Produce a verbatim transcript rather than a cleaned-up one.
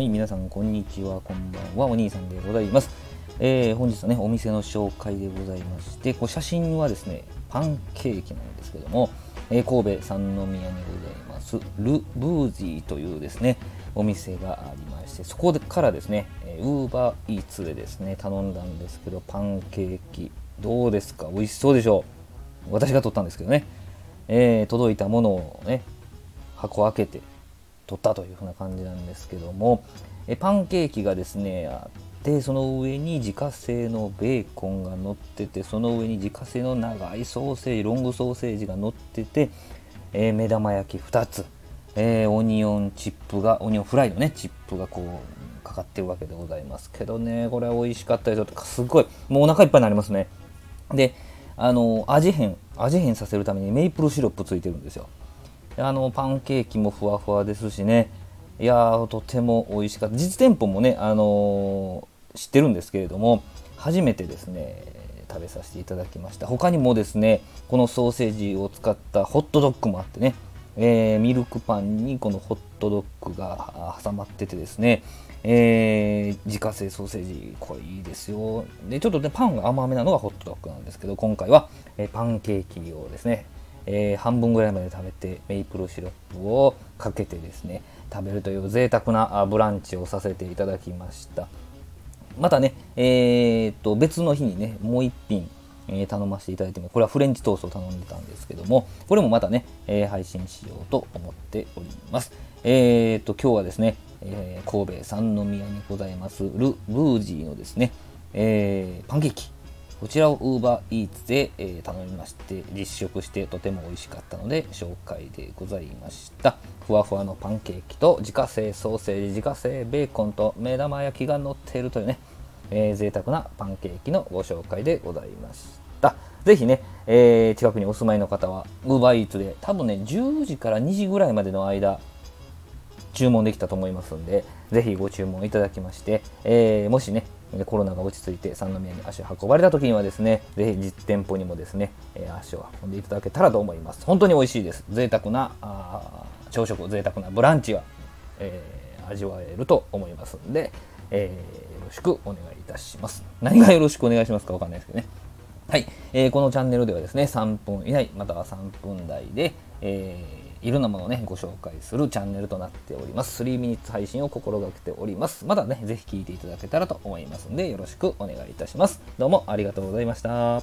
はい、皆さんこんにちは、こんばんは、お兄さんでございます。えー、本日はね、お店の紹介でございまして、こう写真はですね、パンケーキなんですけども、えー、神戸三宮にございますル・ブージーというですね、お店がありまして、そこからですね、ウーバーイーツでですね、頼んだんですけど、パンケーキどうですか？美味しそうでしょう。私が撮ったんですけどね、えー、届いたものをね、箱開けて取ったというふうな感じなんですけども、えパンケーキがですねあって、その上に自家製のベーコンが乗ってて、その上に自家製の長いソーセージ、ロングソーセージが乗ってて、えー、目玉焼きふたつ、えー、オニオンチップがオニオンフライのねチップがこうかかってるわけでございますけどね、これは美味しかったです。すごいもうお腹いっぱいになりますね。で、あの味変味変させるためにメイプルシロップついてるんですよ。あのパンケーキもふわふわですしね、いやー、とても美味しかった。実店舗もね、あのー、知ってるんですけれども、初めてですね食べさせていただきました。他にもですね、このソーセージを使ったホットドッグもあってね、えー、ミルクパンにこのホットドッグが挟まっててですね、えー、自家製ソーセージ、これいいですよ。でちょっとね、パンが甘めなのがホットドッグなんですけど、今回は、えー、パンケーキをですね、えー、半分ぐらいまで食べて、メイプルシロップをかけてですね食べるという贅沢なブランチをさせていただきました。またね、えー、っと別の日にね、もう一品、えー、頼ませていただいても、これはフレンチトーストを頼んでたんですけども、これもまたね、えー、配信しようと思っております。えー、っと今日はですね、えー、神戸三宮にございますル・ブージーのですね、えー、パンケーキ、こちらを Uber Eats で、えー、頼みまして、実食して、とても美味しかったので紹介でございました。ふわふわのパンケーキと自家製ソーセージ、自家製ベーコンと目玉焼きが乗っているというね、えー、贅沢なパンケーキのご紹介でございました。ぜひね、えー、近くにお住まいの方は Uber Eats で多分ねじゅうじからにじぐらいまでの間注文できたと思いますんで、ぜひご注文いただきまして、えー、もしねコロナが落ち着いて三宮に足を運ばれた時にはですね、ぜひ実店舗にもですね、えー、足を運んでいただけたらと思います。本当に美味しいです。贅沢なあ朝食、贅沢なブランチは、えー、味わえると思いますんで、えー、よろしくお願いいたします。何がよろしくお願いしますかわかんないですけどね。はい、えー、このチャンネルではですね、さんぷん以内またはさんぷん台で、えーいろんなものをねご紹介するチャンネルとなっております。スリーミニッツ配信を心がけております。まだねぜひ聞いていただけたらと思いますので、よろしくお願いいたします。どうもありがとうございました。